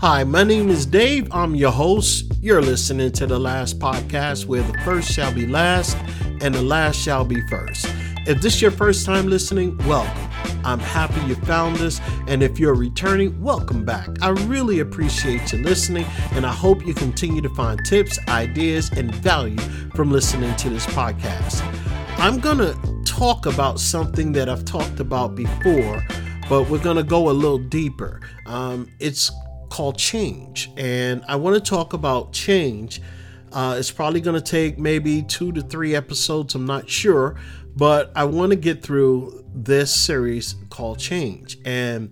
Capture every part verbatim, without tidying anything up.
Hi, my name is Dave. I'm your host. You're listening to The Last Podcast, where the first shall be last and the last shall be first. If this is your first time listening, welcome. I'm happy you found this. And if you're returning, welcome back. I really appreciate you listening, and I hope you continue to find tips, ideas, and value from listening to this podcast. I'm going to talk about something that I've talked about before, but we're going to go a little deeper. Um, it's called change. And I want to talk about change. Uh, it's probably going to take maybe two to three episodes. I'm not sure, but I want to get through this series called change. And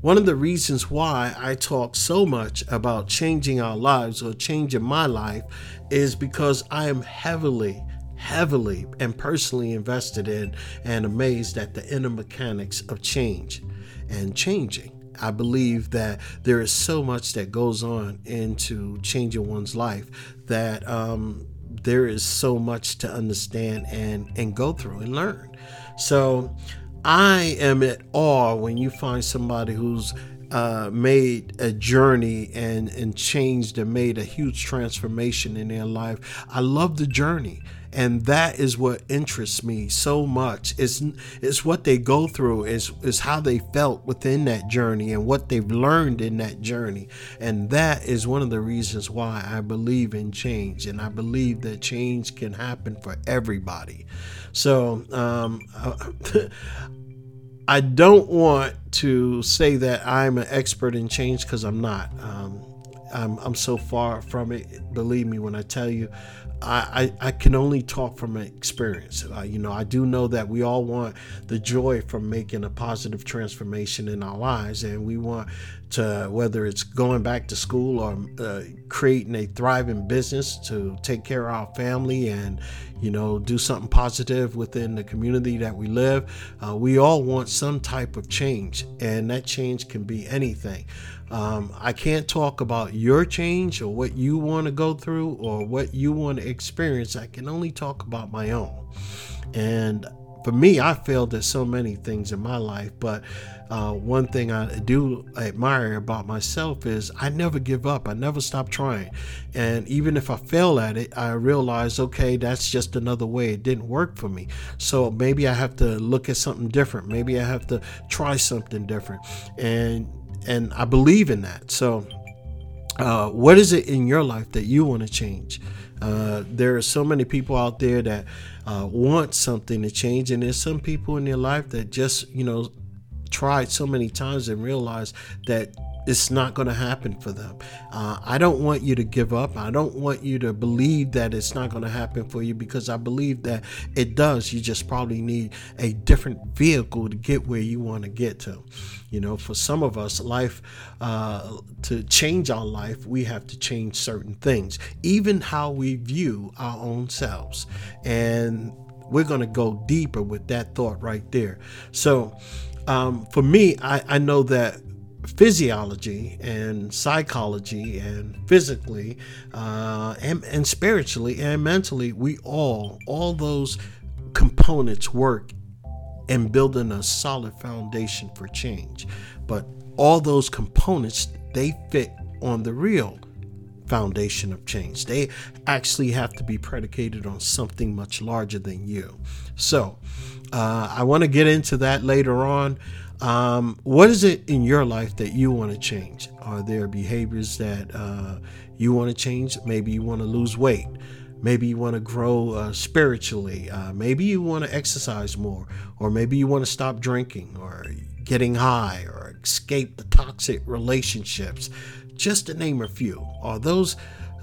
one of the reasons why I talk so much about changing our lives or changing my life is because I am heavily, heavily and personally invested in and amazed at the inner mechanics of change and changing. I believe that there is so much that goes on into changing one's life that um, there is so much to understand and, and go through and learn. So I am at awe when you find somebody who's uh, made a journey and, and changed and made a huge transformation in their life. I love the journey. And that is what interests me so much. It's, it's what they go through, is is how they felt within that journey and what they've learned in that journey. And that is one of the reasons why I believe in change. And I believe that change can happen for everybody. So um, I don't want to say that I'm an expert in change, because I'm not. Um, I'm, I'm so far from it. Believe me when I tell you, I, I, I can only talk from experience. Uh, you know, I do know that we all want the joy from making a positive transformation in our lives. And we want to, whether it's going back to school or uh, creating a thriving business to take care of our family and, you know, do something positive within the community that we live. Uh, we all want some type of change, and that change can be anything. Um, I can't talk about your change or what you want to go through or what you want to experience. I can only talk about my own. And for me, I failed at so many things in my life. But uh, one thing I do admire about myself is I never give up. I never stop trying. And even if I fail at it, I realize, okay, that's just another way. It didn't work for me. So maybe I have to look at something different. Maybe I have to try something different. And And I believe in that. So uh, what is it in your life that you want to change? Uh, there are so many people out there that uh, want something to change. And there's some people in their life that just, you know, tried so many times and realized that it's not going to happen for them. Uh, I don't want you to give up. I don't want you to believe that it's not going to happen for you, because I believe that it does. You just probably need a different vehicle to get where you want to get to. You know, for some of us, life, uh, to change our life, we have to change certain things, even how we view our own selves. And we're going to go deeper with that thought right there. So um, for me, I, I know that physiology and psychology and physically uh, and, and spiritually and mentally, we all, all those components work in building a solid foundation for change. But all those components, they fit on the real foundation of change. They actually have to be predicated on something much larger than you. So uh, I want to get into that later on. Um, what is it in your life that you want to change? Are there behaviors that uh, you want to change? Maybe you want to lose weight. Maybe you want to grow uh, spiritually. Uh, maybe you want to exercise more, or maybe you want to stop drinking or getting high or escape the toxic relationships, just to name a few. Are those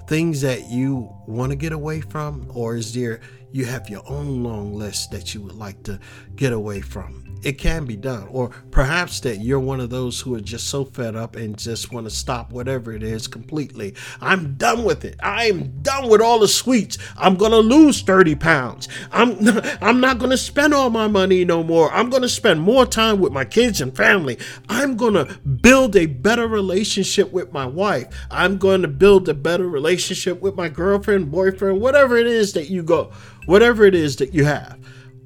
things that you want to get away from, or is there, you have your own long list that you would like to get away from? It can be done. Or perhaps that you're one of those who are just so fed up and just want to stop whatever it is completely. I'm done with it. I am done with all the sweets. I'm going to lose thirty pounds. I'm, I'm not going to spend all my money no more. I'm going to spend more time with my kids and family. I'm going to build a better relationship with my wife. I'm going to build a better relationship with my girlfriend, boyfriend, whatever it is that you go. Whatever it is that you have.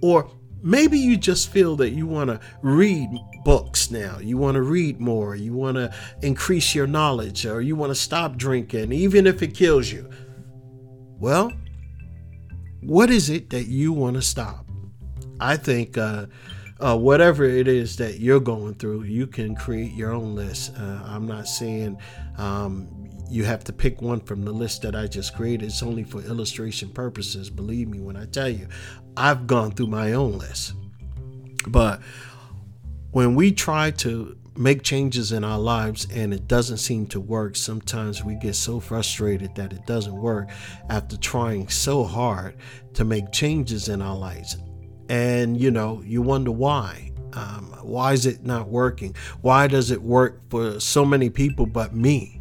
Or maybe you just feel that you want to read books now. You want to read more. You want to increase your knowledge, or you want to stop drinking, even if it kills you. Well, what is it that you want to stop? I think uh, uh, whatever it is that you're going through, you can create your own list. Uh, I'm not saying um, you have to pick one from the list that I just created. It's only for illustration purposes. Believe me when I tell you, I've gone through my own list. But when we try to make changes in our lives and it doesn't seem to work, sometimes we get so frustrated that it doesn't work after trying so hard to make changes in our lives. And, you know, you wonder why. Um, why is it not working? Why does it work for so many people but me?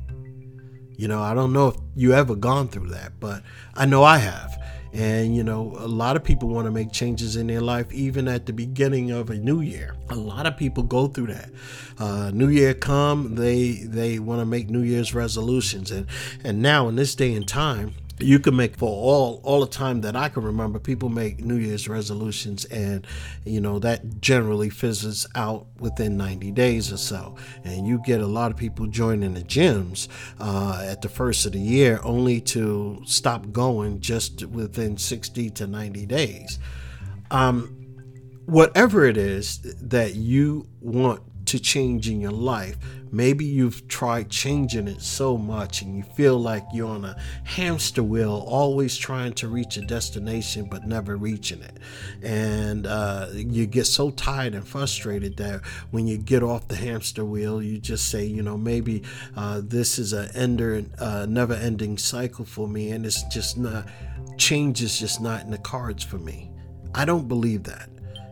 You know, I don't know if you ever gone through that, but I know I have. And, you know, a lot of people want to make changes in their life, even at the beginning of a new year. A lot of people go through that. Uh, new year come, they they want to make New Year's resolutions. And, and now in this day and time, you can make, for all all the time that I can remember, people make New Year's resolutions, and you know that generally fizzles out within ninety days or so. And you get a lot of people joining the gyms uh, at the first of the year, only to stop going just within sixty to ninety days. Um, whatever it is that you want to change in your life. Maybe you've tried changing it so much and you feel like you're on a hamster wheel, always trying to reach a destination but never reaching it. And uh, you get so tired and frustrated that when you get off the hamster wheel, you just say, you know, maybe uh, this is a ender, uh, never-ending cycle for me, and it's just not, change is just not in the cards for me. I don't believe that.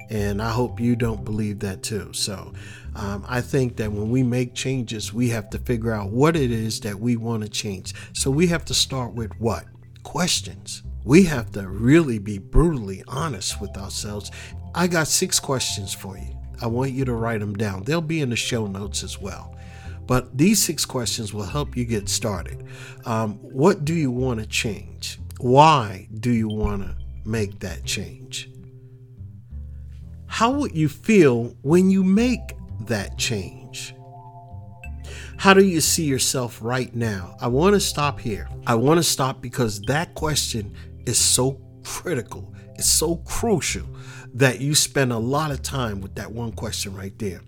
And I hope you don't believe that too. So um, I think that when we make changes, we have to figure out what it is that we want to change. So we have to start with what? Questions. We have to really be brutally honest with ourselves. I got six questions for you. I want you to write them down. They'll be in the show notes as well. But these six questions will help you get started. Um, what do you want to change? Why do you want to make that change? How would you feel when you make that change? How do you see yourself right now? I want to stop here. I want to stop because that question is so critical. It's so crucial that you spend a lot of time with that one question right there.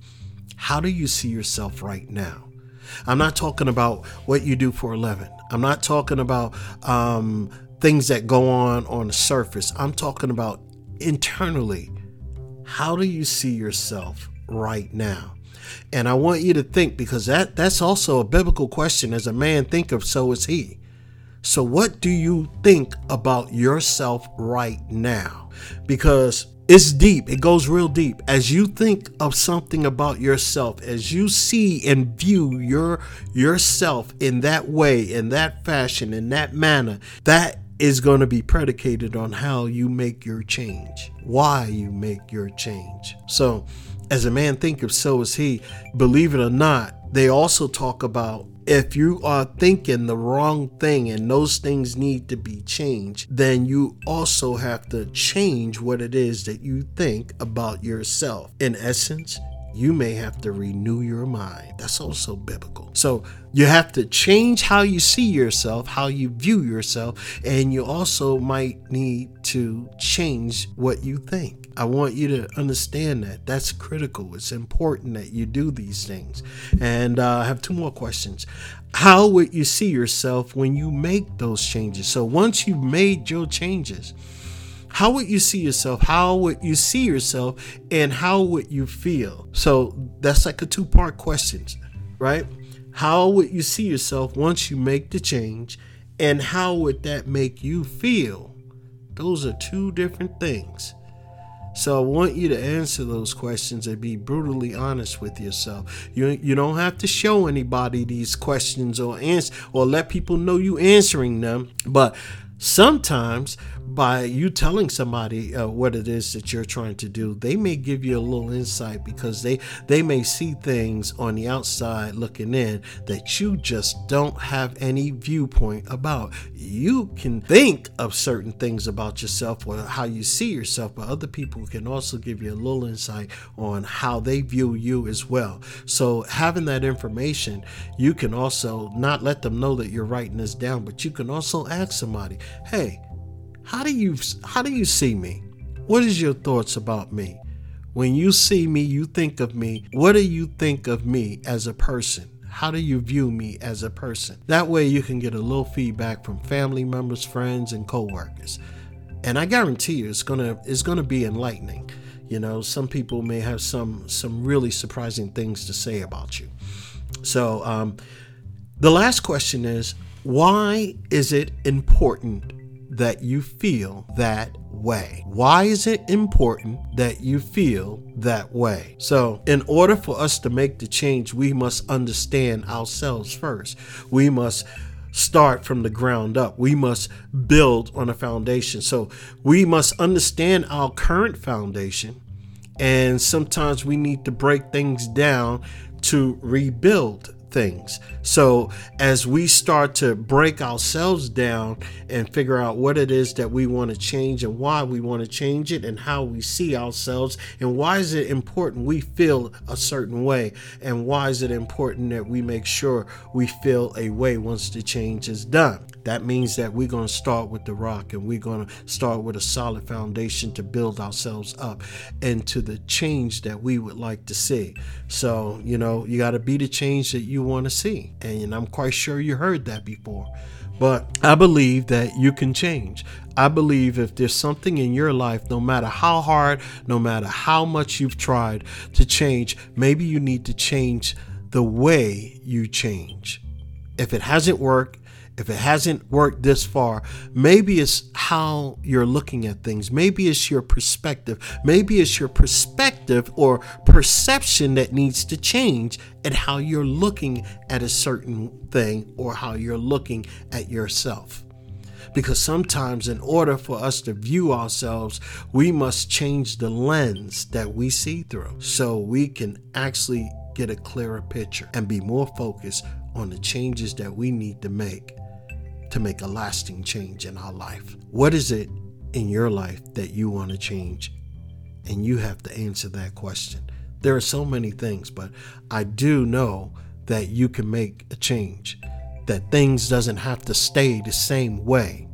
How do you see yourself right now? I'm not talking about what you do for a living. I'm not talking about um, things that go on on the surface. I'm talking about internally. How do you see yourself right now? And I want you to think, because that, that's also a biblical question. As a man thinketh, so is he. So what do you think about yourself right now? Because it's deep. It goes real deep. As you think of something about yourself, as you see and view your yourself in that way, in that fashion, in that manner, that is going to be predicated on how you make your change, why you make your change. So as a man thinketh, so is he. Believe it or not, they also talk about if you are thinking the wrong thing and those things need to be changed, then you also have to change what it is that you think about yourself. In essence, you may have to renew your mind. That's also biblical. So you have to change how you see yourself, how you view yourself, and you also might need to change what you think. I want you to understand that. That's critical. It's important that you do these things. And uh, I have two more questions. How would you see yourself when you make those changes? So once you've made your changes, how would you see yourself? How would you see yourself? And how would you feel? So that's like a two-part question, right? How would you see yourself once you make the change? And how would that make you feel? Those are two different things. So I want you to answer those questions and be brutally honest with yourself. You, you don't have to show anybody these questions or answer, or let people know you answering them. But sometimes by you telling somebody uh, what it is that you're trying to do, they may give you a little insight, because they, they may see things on the outside looking in that you just don't have any viewpoint about. You can think of certain things about yourself or how you see yourself, but other people can also give you a little insight on how they view you as well. So having that information, you can also not let them know that you're writing this down, but you can also ask somebody, hey, How do you how do you see me? What is your thoughts about me? When you see me, you think of me. What do you think of me as a person? How do you view me as a person? That way you can get a little feedback from family members, friends, and coworkers. And I guarantee you it's gonna it's gonna be enlightening. You know, some people may have some some really surprising things to say about you. So um, the last question is, why is it important that you feel that way? Why is it important that you feel that way? So in order for us to make the change, we must understand ourselves first. We must start from the ground up. We must build on a foundation. So we must understand our current foundation. And sometimes we need to break things down to rebuild things. So as we start to break ourselves down and figure out what it is that we want to change and why we want to change it and how we see ourselves and why is it important we feel a certain way and why is it important that we make sure we feel a way once the change is done. That means that we're going to start with the rock and we're going to start with a solid foundation to build ourselves up into the change that we would like to see. So, you know, you got to be the change that you You want to see, and I'm quite sure you heard that before, but I believe that you can change. I believe if there's something in your life, no matter how hard, no matter how much you've tried to change, maybe you need to change the way you change. If it hasn't worked, if it hasn't worked this far, maybe it's how you're looking at things. Maybe it's your perspective. Maybe it's your perspective or perception that needs to change and how you're looking at a certain thing or how you're looking at yourself. Because sometimes in order for us to view ourselves, we must change the lens that we see through so we can actually get a clearer picture and be more focused on the changes that we need to make to make a lasting change in our life. What is it in your life that you want to change? And you have to answer that question. There are so many things, but I do know that you can make a change, that things doesn't have to stay the same way.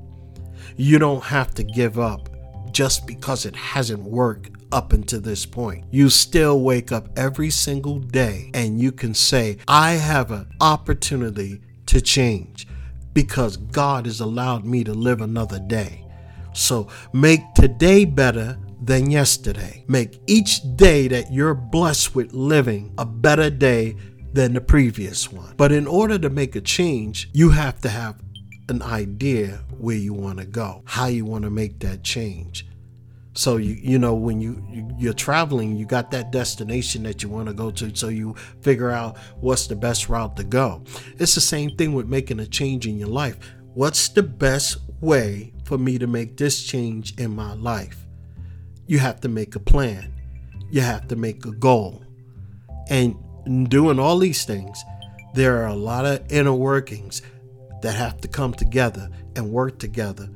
You don't have to give up just because it hasn't worked up until this point. You still wake up every single day and you can say, I have an opportunity to change, because God has allowed me to live another day. So make today better than yesterday. Make each day that you're blessed with living a better day than the previous one. But in order to make a change, you have to have an idea where you want to go, how you want to make that change. So, you you know, when you, you, you're traveling, you got that destination that you want to go to. So you figure out what's the best route to go. It's the same thing with making a change in your life. What's the best way for me to make this change in my life? You have to make a plan. You have to make a goal. And doing all these things, there are a lot of inner workings that have to come together and work together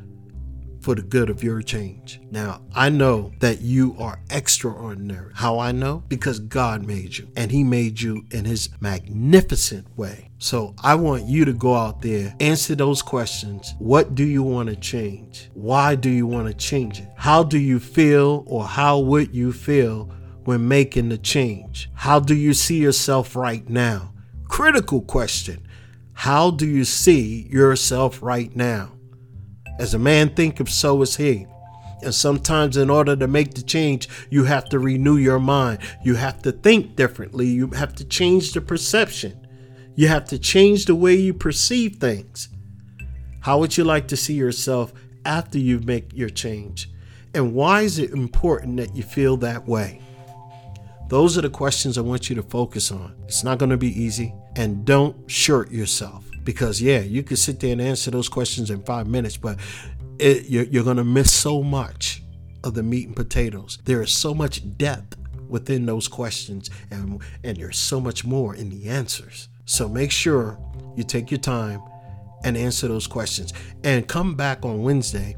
for the good of your change. Now, I know that you are extraordinary. How I know? Because God made you, and He made you in His magnificent way. So I want you to go out there, answer those questions. What do you want to change? Why do you want to change it? How do you feel, or how would you feel when making the change? How do you see yourself right now? Critical question. How do you see yourself right now? As a man thinketh, so is he. And sometimes in order to make the change, you have to renew your mind. You have to think differently. You have to change the perception. You have to change the way you perceive things. How would you like to see yourself after you make your change? And why is it important that you feel that way? Those are the questions I want you to focus on. It's not going to be easy. And don't short yourself. Because, yeah, you could sit there and answer those questions in five minutes, but it, you're, you're going to miss so much of the meat and potatoes. There is so much depth within those questions, and and there's so much more in the answers. So make sure you take your time and answer those questions, and come back on Wednesday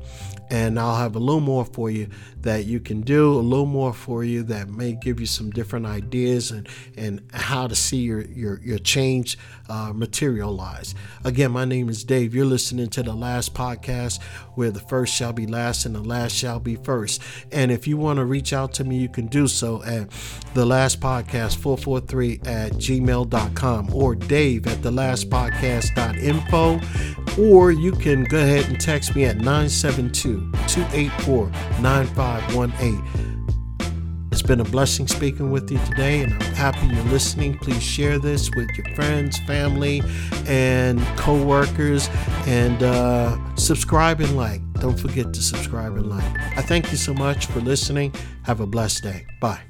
and I'll have a little more for you that you can do, a little more for you that may give you some different ideas and, and how to see your, your, your change uh, materialize. Again, my name is Dave. You're listening to The Last Podcast, where the first shall be last and the last shall be first. And if you want to reach out to me, you can do so at the last podcast four four three at gmail dot com or Dave at the last podcast dot info, or you can go ahead and text me at nine seven two, two eight four, nine five one eight. It's been a blessing speaking with you today, and I'm happy you're listening. Please share this with your friends, family, and co-workers, and uh, subscribe and like. Don't forget to subscribe and like. I thank you so much for listening. Have a blessed day. Bye.